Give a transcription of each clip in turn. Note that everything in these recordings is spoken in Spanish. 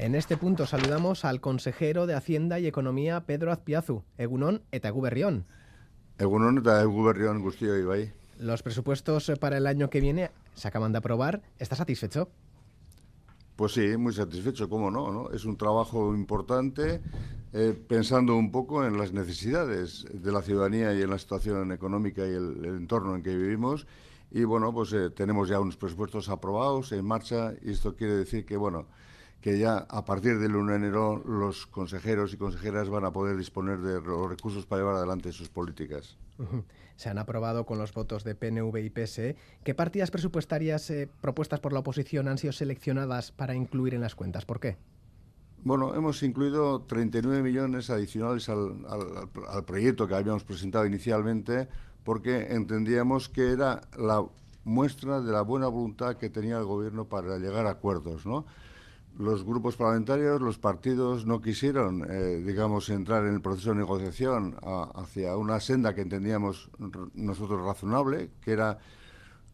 En este punto saludamos al consejero de Hacienda y Economía, Pedro Azpiazu. Egunon eta eguberrión. Egunon eta eguberrión, guztio, Ibai. Los presupuestos para el año que viene se acaban de aprobar. ¿Estás satisfecho? Pues sí, muy satisfecho, cómo no, ¿no? Es un trabajo importante, pensando un poco en las necesidades de la ciudadanía y en la situación económica y el entorno en que vivimos. Y bueno, pues tenemos ya unos presupuestos aprobados, en marcha, y esto quiere decir que, bueno, que ya a partir del 1 de enero los consejeros y consejeras van a poder disponer de los recursos para llevar adelante sus políticas. Se han aprobado con los votos de PNV y PSE. ¿Qué partidas presupuestarias propuestas por la oposición han sido seleccionadas para incluir en las cuentas? ¿Por qué? Bueno, hemos incluido 39 millones adicionales al proyecto que habíamos presentado inicialmente, porque entendíamos que era la muestra de la buena voluntad que tenía el Gobierno para llegar a acuerdos, ¿no? Los grupos parlamentarios, los partidos no quisieron, digamos, entrar en el proceso de negociación hacia una senda que entendíamos nosotros razonable, que era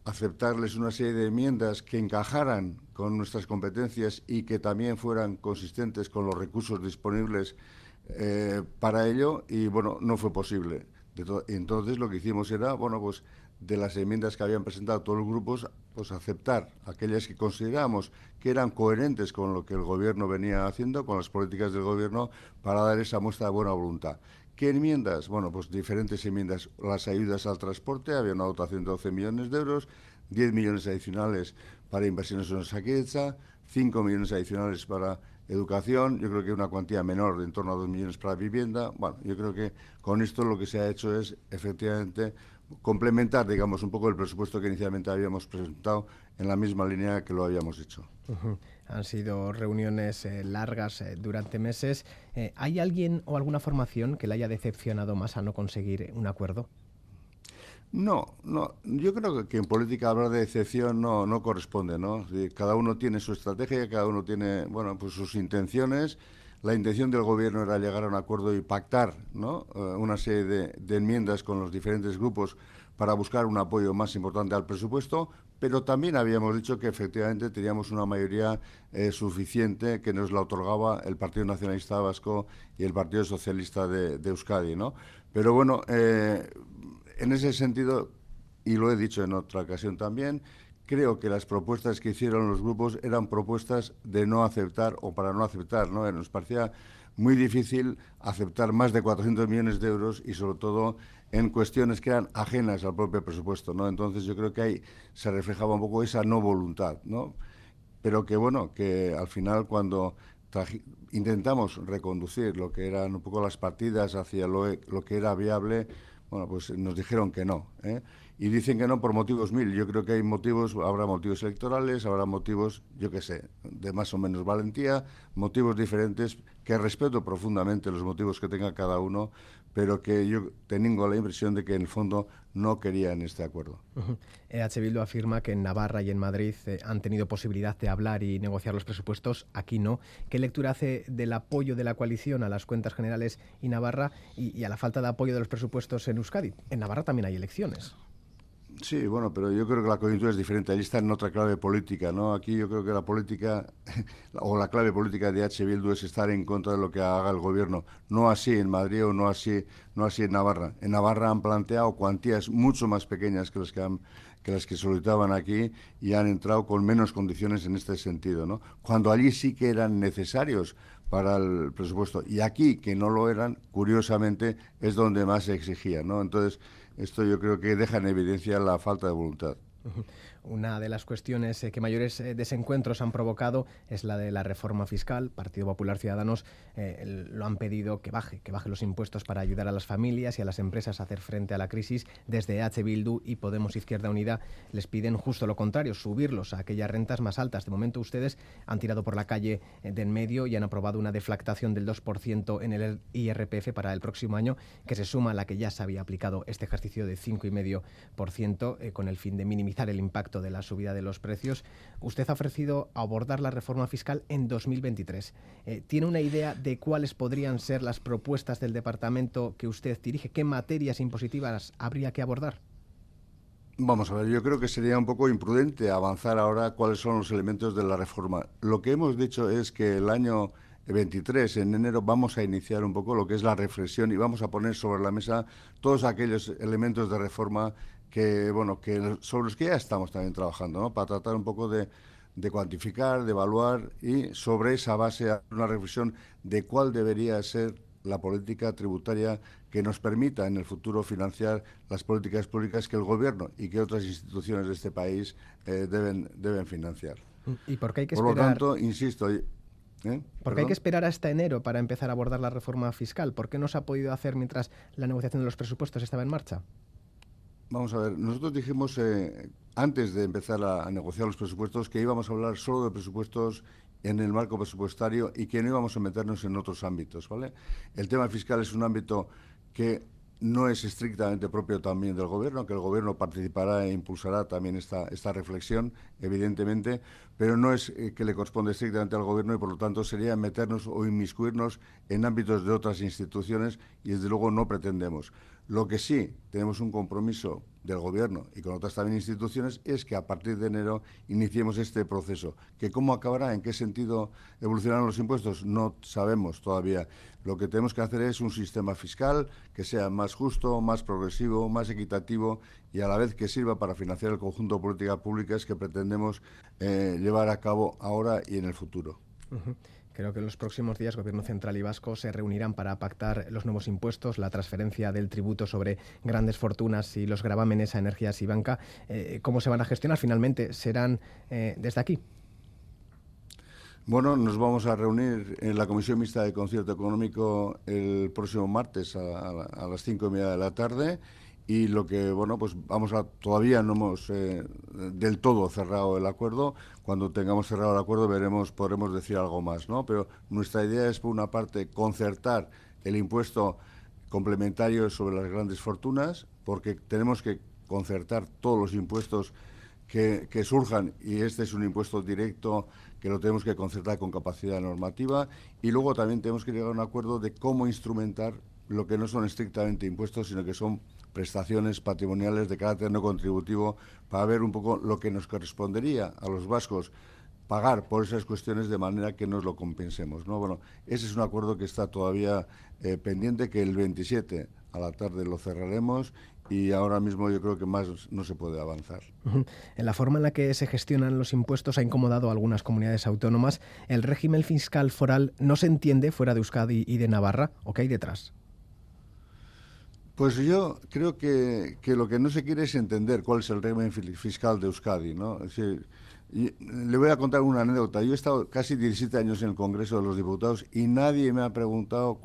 aceptarles una serie de enmiendas que encajaran con nuestras competencias y que también fueran consistentes con los recursos disponibles para ello, y bueno, no fue posible. Entonces lo que hicimos era, bueno, pues de las enmiendas que habían presentado todos los grupos, pues aceptar aquellas que consideramos que eran coherentes con lo que el Gobierno venía haciendo, con las políticas del Gobierno, para dar esa muestra de buena voluntad. ¿Qué enmiendas? Bueno, pues diferentes enmiendas. Las ayudas al transporte, había una dotación de 12 millones de euros, 10 millones adicionales para inversiones en Osakidetza, 5 millones adicionales para educación, yo creo que una cuantía menor de en torno a 2 millones para vivienda. Bueno, yo creo que con esto lo que se ha hecho es, efectivamente, complementar, digamos, un poco el presupuesto que inicialmente habíamos presentado en la misma línea que lo habíamos hecho. Han sido reuniones largas durante meses. ¿Hay alguien o alguna formación que le haya decepcionado más a no conseguir un acuerdo? No. Yo creo que en política hablar de decepción no corresponde, ¿no? Cada uno tiene su estrategia, cada uno tiene, bueno, pues sus intenciones. La intención del Gobierno era llegar a un acuerdo y pactar, ¿no?, una serie de enmiendas con los diferentes grupos para buscar un apoyo más importante al presupuesto, pero también habíamos dicho que efectivamente teníamos una mayoría suficiente que nos la otorgaba el Partido Nacionalista Vasco y el Partido Socialista de Euskadi, ¿no? Pero bueno, en ese sentido, y lo he dicho en otra ocasión también, creo que las propuestas que hicieron los grupos eran propuestas de no aceptar o para no aceptar, ¿no? Nos parecía muy difícil aceptar más de 400 millones de euros y sobre todo en cuestiones que eran ajenas al propio presupuesto, ¿no? Entonces yo creo que ahí se reflejaba un poco esa no voluntad, ¿no? Pero que bueno, que al final cuando intentamos reconducir lo que eran un poco las partidas hacia lo que era viable, bueno, pues nos dijeron que no, ¿eh? Y dicen que no por motivos mil. Yo creo que hay motivos, habrá motivos electorales, habrá motivos, yo qué sé, de más o menos valentía, motivos diferentes, que respeto profundamente los motivos que tenga cada uno, pero que yo tengo la impresión de que en el fondo no querían este acuerdo. EH Bildu afirma que en Navarra y en Madrid han tenido posibilidad de hablar y negociar los presupuestos, aquí no. ¿Qué lectura hace del apoyo de la coalición a las cuentas generales y Navarra y a la falta de apoyo de los presupuestos en Euskadi? En Navarra también hay elecciones. Sí, bueno, pero yo creo que la coyuntura es diferente. Allí está en otra clave política, ¿no? Aquí yo creo que la política, o la clave política de EH Bildu es estar en contra de lo que haga el Gobierno. No así en Madrid o no así en Navarra. En Navarra han planteado cuantías mucho más pequeñas que las que solicitaban aquí y han entrado con menos condiciones en este sentido, ¿no? Cuando allí sí que eran necesarios para el presupuesto. Y aquí, que no lo eran, curiosamente, es donde más se exigía, ¿no? Entonces, esto yo creo que deja en evidencia la falta de voluntad. Una de las cuestiones que mayores desencuentros han provocado es la de la reforma fiscal. Partido Popular, Ciudadanos lo han pedido que baje los impuestos para ayudar a las familias y a las empresas a hacer frente a la crisis. Desde EH Bildu y Podemos Izquierda Unida les piden justo lo contrario, subirlos a aquellas rentas más altas. De momento ustedes han tirado por la calle de en medio y han aprobado una deflactación del 2% en el IRPF para el próximo año, que se suma a la que ya se había aplicado este ejercicio de 5,5% con el fin de minimizar el impacto de la subida de los precios. Usted ha ofrecido abordar la reforma fiscal en 2023. ¿Tiene una idea de cuáles podrían ser las propuestas del departamento que usted dirige? ¿Qué materias impositivas habría que abordar? Vamos a ver, yo creo que sería un poco imprudente avanzar ahora cuáles son los elementos de la reforma. Lo que hemos dicho es que el año 23, en enero, vamos a iniciar un poco lo que es la reflexión y vamos a poner sobre la mesa todos aquellos elementos de reforma que, bueno, que sobre los que ya estamos también trabajando, ¿no? Para tratar un poco de cuantificar, de evaluar y sobre esa base hacer una reflexión de cuál debería ser la política tributaria que nos permita en el futuro financiar las políticas públicas que el Gobierno y que otras instituciones de este país deben financiar. ¿Y por qué hay que esperar? Por lo tanto, insisto... Porque hay que esperar hasta enero para empezar a abordar la reforma fiscal. ¿Por qué no se ha podido hacer mientras la negociación de los presupuestos estaba en marcha? Vamos a ver, nosotros dijimos antes de empezar a negociar los presupuestos que íbamos a hablar solo de presupuestos en el marco presupuestario y que no íbamos a meternos en otros ámbitos, ¿vale? El tema fiscal es un ámbito que no es estrictamente propio también del Gobierno, que el Gobierno participará e impulsará también esta reflexión, evidentemente, pero no es que le corresponde estrictamente al Gobierno y, por lo tanto, sería meternos o inmiscuirnos en ámbitos de otras instituciones y, desde luego, no pretendemos. Lo que sí tenemos un compromiso del Gobierno y con otras también instituciones es que a partir de enero iniciemos este proceso. ¿Que cómo acabará? ¿En qué sentido evolucionarán los impuestos? No sabemos todavía. Lo que tenemos que hacer es un sistema fiscal que sea más justo, más progresivo, más equitativo y a la vez que sirva para financiar el conjunto de políticas públicas que pretendemos llevar a cabo ahora y en el futuro. Creo que en los próximos días Gobierno Central y Vasco se reunirán para pactar los nuevos impuestos, la transferencia del tributo sobre grandes fortunas y los gravámenes a energías y banca. ¿Cómo se van a gestionar? Finalmente, ¿serán desde aquí? Bueno, nos vamos a reunir en la Comisión Mixta de Concierto Económico el próximo martes a las 5:30 de la tarde. Y lo que, bueno, pues vamos a, todavía no hemos del todo cerrado el acuerdo. Cuando tengamos cerrado el acuerdo veremos, podremos decir algo más, ¿no? Pero nuestra idea es, por una parte, concertar el impuesto complementario sobre las grandes fortunas, porque tenemos que concertar todos los impuestos que surjan, y este es un impuesto directo que lo tenemos que concertar con capacidad normativa, y luego también tenemos que llegar a un acuerdo de cómo instrumentar lo que no son estrictamente impuestos, sino que son prestaciones patrimoniales de carácter no contributivo, para ver un poco lo que nos correspondería a los vascos pagar por esas cuestiones de manera que nos lo compensemos, ¿no? Bueno, ese es un acuerdo que está todavía pendiente, que el 27 a la tarde lo cerraremos y ahora mismo yo creo que más no se puede avanzar. En la forma en la que se gestionan los impuestos ha incomodado a algunas comunidades autónomas. ¿El régimen fiscal foral no se entiende fuera de Euskadi y de Navarra? ¿O qué hay detrás? Pues yo creo que lo que no se quiere es entender cuál es el régimen fiscal de Euskadi, ¿no? Es decir, le voy a contar una anécdota. Yo he estado casi 17 años en el Congreso de los Diputados y nadie me ha preguntado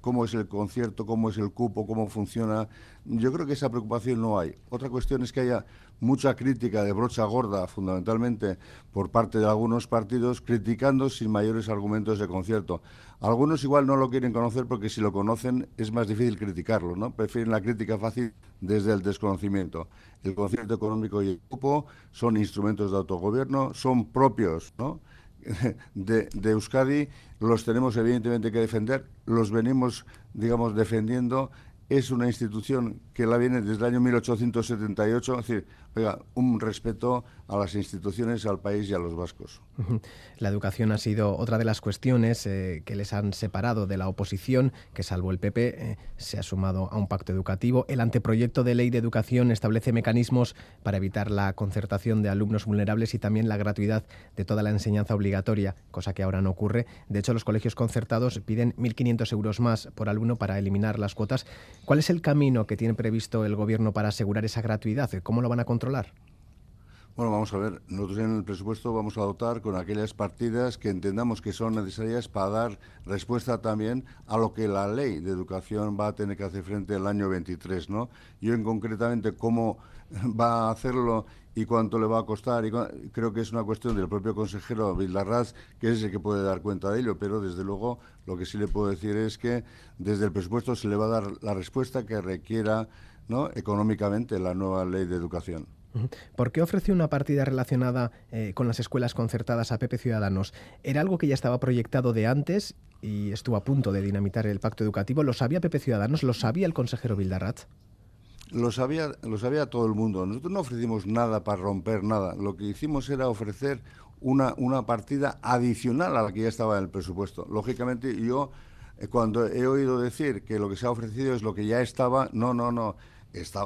cómo es el concierto, cómo es el cupo, cómo funciona. Yo creo que esa preocupación no hay. Otra cuestión es que haya mucha crítica de brocha gorda, fundamentalmente, por parte de algunos partidos, criticando sin mayores argumentos de concierto. Algunos igual no lo quieren conocer porque si lo conocen es más difícil criticarlo, ¿no? Prefieren la crítica fácil desde el desconocimiento. El concierto económico y el cupo son instrumentos de autogobierno, son propios, ¿no?, de Euskadi, los tenemos evidentemente que defender, los venimos, digamos, defendiendo. Es una institución que la viene desde el año 1878, es decir, oiga, un respeto a las instituciones, al país y a los vascos. La educación ha sido otra de las cuestiones que les han separado de la oposición, que salvo el PP se ha sumado a un pacto educativo. El anteproyecto de ley de educación establece mecanismos para evitar la concertación de alumnos vulnerables y también la gratuidad de toda la enseñanza obligatoria, cosa que ahora no ocurre. De hecho, los colegios concertados piden 1.500 € más por alumno para eliminar las cuotas. ¿Cuál es el camino que tiene previsto el Gobierno para asegurar esa gratuidad? ¿Cómo lo van a controlar? Bueno, vamos a ver. Nosotros en el presupuesto vamos a dotar con aquellas partidas que entendamos que son necesarias para dar respuesta también a lo que la ley de educación va a tener que hacer frente el año 23, ¿no? Yo en concretamente cómo va a hacerlo y cuánto le va a costar, y creo que es una cuestión del propio consejero Bildarratz, que es el que puede dar cuenta de ello, pero desde luego lo que sí le puedo decir es que desde el presupuesto se le va a dar la respuesta que requiera, ¿no?, económicamente la nueva ley de educación. ¿Por qué ofreció una partida relacionada con las escuelas concertadas a PP Ciudadanos? ¿Era algo que ya estaba proyectado de antes y estuvo a punto de dinamitar el pacto educativo? ¿Lo sabía PP Ciudadanos? ¿Lo sabía el consejero Bildarratz? Lo sabía todo el mundo. Nosotros no ofrecimos nada para romper nada. Lo que hicimos era ofrecer una partida adicional a la que ya estaba en el presupuesto. Lógicamente, yo, cuando he oído decir que lo que se ha ofrecido es lo que ya estaba, no.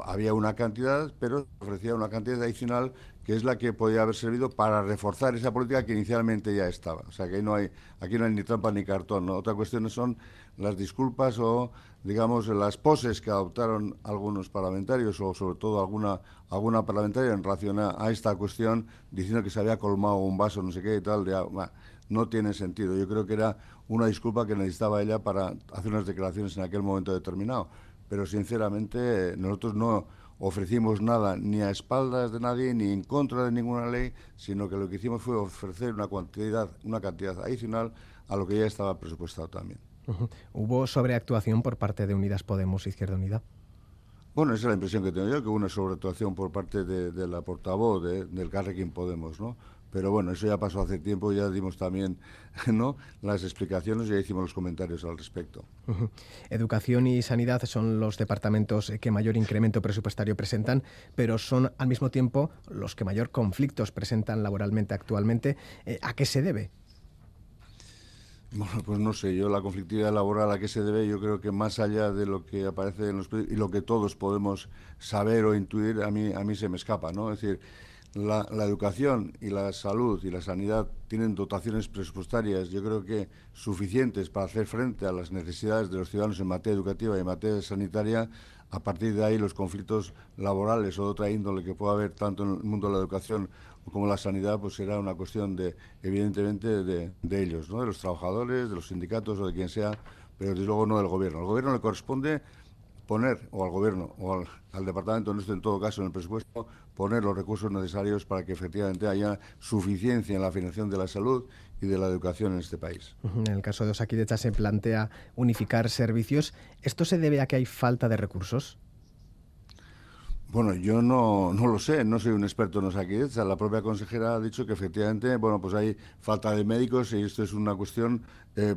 Había una cantidad, pero ofrecía una cantidad adicional que es la que podía haber servido para reforzar esa política que inicialmente ya estaba. O sea, que aquí no hay ni trampa ni cartón, ¿no? Otra cuestión son las disculpas o, digamos, las poses que adoptaron algunos parlamentarios o, sobre todo, alguna parlamentaria en relación a esta cuestión, diciendo que se había colmado un vaso, no sé qué y tal. No tiene sentido. Yo creo que era una disculpa que necesitaba ella para hacer unas declaraciones en aquel momento determinado. Pero, sinceramente, nosotros no ofrecimos nada ni a espaldas de nadie ni en contra de ninguna ley, sino que lo que hicimos fue ofrecer una cantidad adicional a lo que ya estaba presupuestado también. ¿Hubo sobreactuación por parte de Unidas Podemos Izquierda Unida? Bueno, esa es la impresión que tengo yo, que hubo una sobreactuación por parte de la portavoz del Elkarrekin Podemos, ¿no? Pero bueno, eso ya pasó hace tiempo, ya dimos también, ¿no?, las explicaciones y ya hicimos los comentarios al respecto. Educación y sanidad son los departamentos que mayor incremento presupuestario presentan, pero son al mismo tiempo los que mayor conflictos presentan laboralmente actualmente. ¿A qué se debe? Bueno, pues no sé, yo la conflictividad laboral a qué se debe, yo creo que más allá de lo que aparece en los periódicos y lo que todos podemos saber o intuir, a mí se me escapa, ¿no? Es decir, la educación y la salud y la sanidad tienen dotaciones presupuestarias, yo creo que suficientes para hacer frente a las necesidades de los ciudadanos en materia educativa y en materia sanitaria. A partir de ahí, los conflictos laborales o de otra índole que pueda haber tanto en el mundo de la educación como la sanidad, pues será una cuestión, evidentemente, de ellos, ¿no?, de los trabajadores, de los sindicatos o de quien sea, pero desde luego no del gobierno. Al gobierno le corresponde poner, o al gobierno, o al departamento, en todo caso en el presupuesto, poner los recursos necesarios para que efectivamente haya suficiencia en la financiación de la salud y de la educación en este país. En el caso de Osakidetza se plantea unificar servicios. ¿Esto se debe a que hay falta de recursos? Bueno, yo no lo sé, no soy un experto en Osakidetza. La propia consejera ha dicho que efectivamente, bueno, pues hay falta de médicos y esto es una cuestión,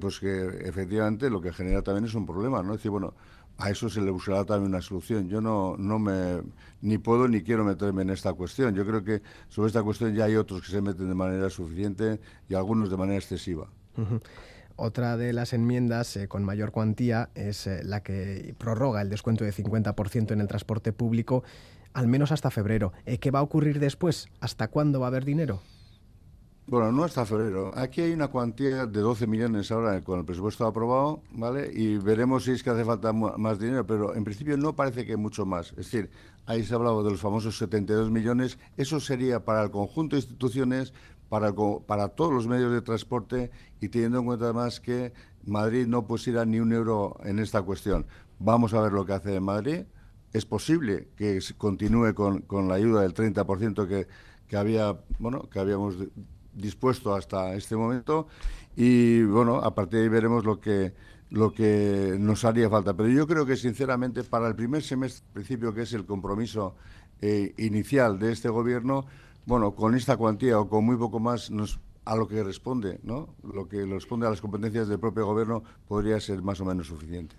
pues que efectivamente lo que genera también es un problema, ¿no? Es decir, bueno, a eso se le buscará también una solución. Yo ni puedo ni quiero meterme en esta cuestión. Yo creo que sobre esta cuestión ya hay otros que se meten de manera suficiente y algunos de manera excesiva. Otra de las enmiendas con mayor cuantía es la que prorroga el descuento de 50% en el transporte público, al menos hasta febrero. ¿Qué va a ocurrir después? ¿Hasta cuándo va a haber dinero? Bueno, no hasta febrero. Aquí hay una cuantía de 12 millones ahora con el presupuesto aprobado, ¿vale? Y veremos si es que hace falta más dinero, pero en principio no parece que mucho más. Es decir, ahí se ha hablado de los famosos 72 millones. Eso sería para el conjunto de instituciones, para todos los medios de transporte y teniendo en cuenta además que Madrid no pusiera ni un euro en esta cuestión. Vamos a ver lo que hace en Madrid. Es posible que continúe con la ayuda del 30% que habíamos dispuesto hasta este momento y, bueno, a partir de ahí veremos lo que nos haría falta. Pero yo creo que, sinceramente, para el primer semestre, en principio, que es el compromiso inicial de este gobierno, bueno, con esta cuantía o con muy poco más a lo que responde, ¿no?, lo que responde a las competencias del propio gobierno podría ser más o menos suficiente.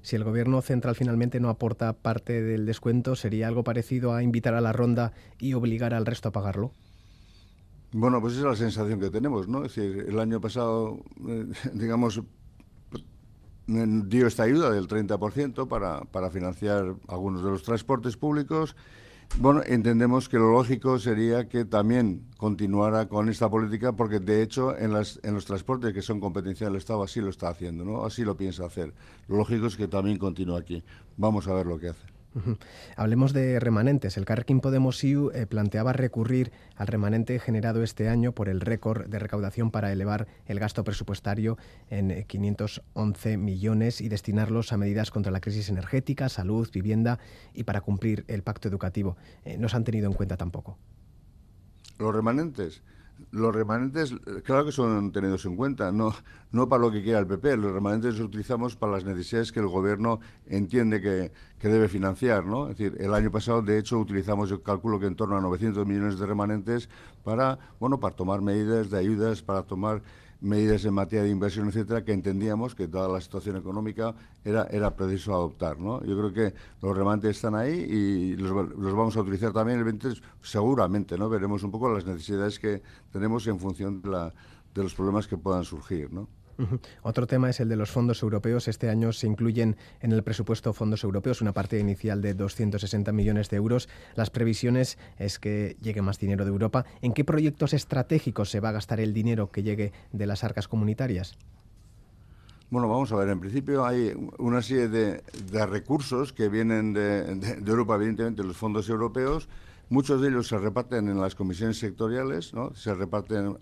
Si el gobierno central finalmente no aporta parte del descuento, ¿sería algo parecido a invitar a la ronda y obligar al resto a pagarlo? Bueno, pues esa es la sensación que tenemos, ¿no? Es decir, el año pasado, digamos, dio esta ayuda del 30% para financiar algunos de los transportes públicos. Bueno, entendemos que lo lógico sería que también continuara con esta política porque, de hecho, en los transportes que son competencia del Estado así lo está haciendo, ¿no? Así lo piensa hacer. Lo lógico es que también continúe aquí. Vamos a ver lo que hace. Hablemos de remanentes. El Elkarrekin Podemos-IU planteaba recurrir al remanente generado este año por el récord de recaudación para elevar el gasto presupuestario en 511 millones y destinarlos a medidas contra la crisis energética, salud, vivienda y para cumplir el pacto educativo. No se han tenido en cuenta tampoco. Los remanentes, claro que son tenidos en cuenta, no para lo que quiera el PP. Los remanentes los utilizamos para las necesidades que el gobierno entiende que debe financiar, ¿no? Es decir, el año pasado, de hecho, utilizamos, yo calculo que en torno a 900 millones de remanentes para tomar medidas de ayudas, para tomar medidas en materia de inversión, etcétera, que entendíamos que dada la situación económica era preciso adoptar, ¿no? Yo creo que los remantes están ahí y los vamos a utilizar también el 23, seguramente, ¿no? Veremos un poco las necesidades que tenemos en función de los problemas que puedan surgir, ¿no? Otro tema es el de los fondos europeos. Este año se incluyen en el presupuesto fondos europeos, una partida inicial de 260 millones de euros. Las previsiones es que llegue más dinero de Europa. ¿En qué proyectos estratégicos se va a gastar el dinero que llegue de las arcas comunitarias? Bueno, vamos a ver, en principio hay una serie de recursos que vienen de Europa, evidentemente los fondos europeos. Muchos de ellos se reparten en las comisiones sectoriales, ¿no? Se reparten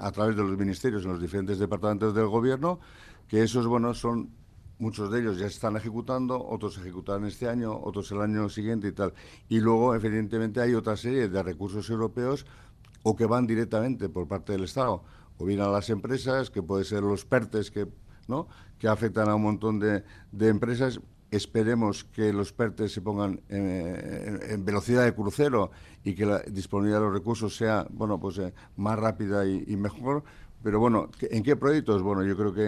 a través de los ministerios en los diferentes departamentos del gobierno, que esos, bueno, son, muchos de ellos ya se están ejecutando, otros se ejecutarán este año, otros el año siguiente y tal. Y luego, evidentemente, hay otra serie de recursos europeos o que van directamente por parte del Estado, o bien a las empresas, que puede ser los PERTEs, que, ¿no?, que afectan a un montón de empresas. Esperemos que los PERTEs se pongan en velocidad de crucero y que la disponibilidad de los recursos sea, bueno, pues más rápida y mejor. Pero bueno, ¿en qué proyectos? Bueno, yo creo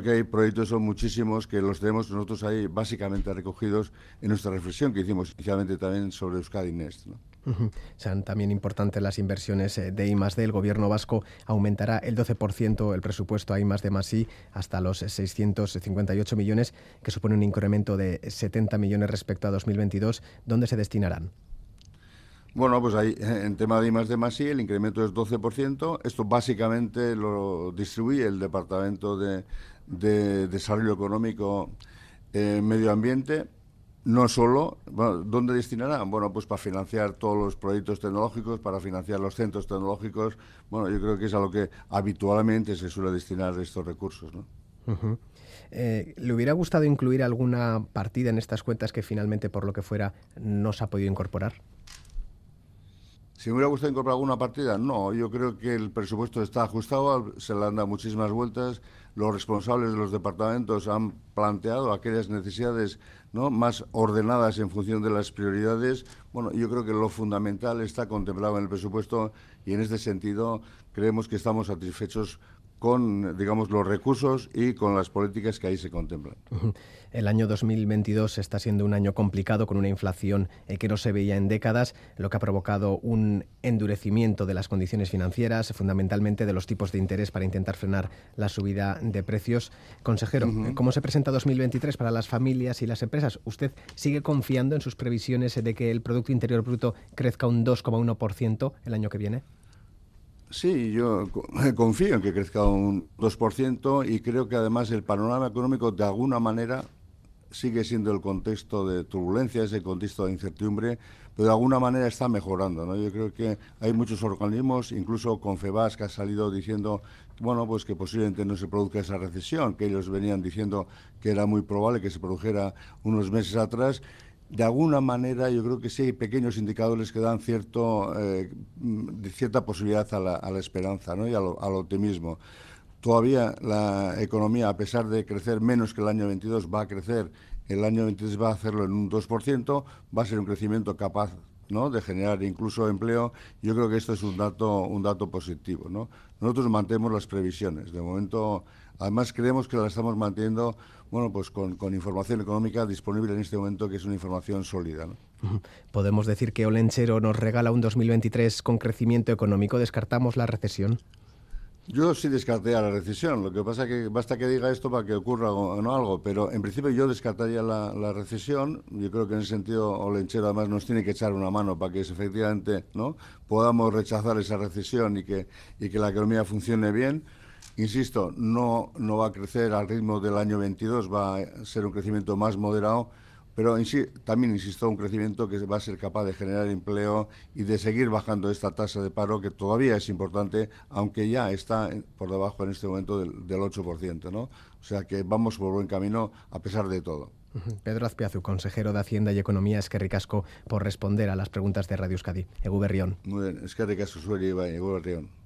que hay proyectos, son muchísimos, que los tenemos nosotros ahí básicamente recogidos en nuestra reflexión que hicimos inicialmente también sobre Euskadi-Nest, ¿no? Sean también importantes las inversiones de I+D+i. El gobierno vasco aumentará el 12% el presupuesto a I+D+i hasta los 658 millones, que supone un incremento de 70 millones respecto a 2022. ¿Dónde se destinarán? Bueno, pues ahí, en tema de I+D+i, el incremento es 12%. Esto básicamente lo distribuye el Departamento de Desarrollo Económico, Medio Ambiente. No solo, bueno, ¿dónde destinarán? Bueno, pues para financiar todos los proyectos tecnológicos, para financiar los centros tecnológicos. Bueno, yo creo que es a lo que habitualmente se suele destinar estos recursos, ¿no? ¿Le hubiera gustado incluir alguna partida en estas cuentas que finalmente, por lo que fuera, no se ha podido incorporar? Si me hubiera gustado incorporar alguna partida, no. Yo creo que el presupuesto está ajustado, se le han dado muchísimas vueltas. Los responsables de los departamentos han planteado aquellas necesidades, ¿no?, más ordenadas en función de las prioridades. Bueno, yo creo que lo fundamental está contemplado en el presupuesto y en este sentido creemos que estamos satisfechos con, digamos, los recursos y con las políticas que ahí se contemplan. El año 2022 está siendo un año complicado, con una inflación que no se veía en décadas, lo que ha provocado un endurecimiento de las condiciones financieras, fundamentalmente de los tipos de interés, para intentar frenar la subida de precios. Consejero, ¿cómo se presenta 2023 para las familias y las empresas? ¿Usted sigue confiando en sus previsiones de que el Producto Interior Bruto crezca un 2,1% el año que viene? Sí, yo confío en que crezca un 2% y creo que además el panorama económico de alguna manera sigue siendo el contexto de turbulencias, el contexto de incertidumbre, pero de alguna manera está mejorando, ¿no? Yo creo que hay muchos organismos, incluso con FEBAS, que ha salido diciendo, bueno, pues que posiblemente no se produzca esa recesión, que ellos venían diciendo que era muy probable que se produjera unos meses atrás. De alguna manera yo creo que sí hay pequeños indicadores que dan cierta posibilidad a la esperanza, ¿no?, y al optimismo. Todavía la economía, a pesar de crecer menos que el año 22, va a crecer. El año 23 va a hacerlo en un 2%, va a ser un crecimiento capaz, ¿no?, de generar incluso empleo. Yo creo que esto es un dato positivo, ¿no? Nosotros mantenemos las previsiones. De momento, además creemos que las estamos manteniendo, bueno, pues con información económica disponible en este momento, que es una información sólida, ¿no? ¿Podemos decir que Olentzero nos regala un 2023 con crecimiento económico? ¿Descartamos la recesión? Yo sí descartaría la recesión. Lo que pasa es que basta que diga esto para que ocurra o no algo, pero en principio yo descartaría la recesión. Yo creo que en ese sentido Olentzero además nos tiene que echar una mano para que efectivamente, ¿no?, podamos rechazar esa recesión y que la economía funcione bien. Insisto, no va a crecer al ritmo del año 22, va a ser un crecimiento más moderado, pero también, insisto, un crecimiento que va a ser capaz de generar empleo y de seguir bajando esta tasa de paro, que todavía es importante, aunque ya está por debajo en este momento del 8%, ¿no? O sea que vamos por buen camino a pesar de todo. Pedro Azpiazu, consejero de Hacienda y Economía, eskerrik asko por responder a las preguntas de Radio Euskadi. Eguberri on. Muy bien, eskerrik asko zuei, bai, eguberri on.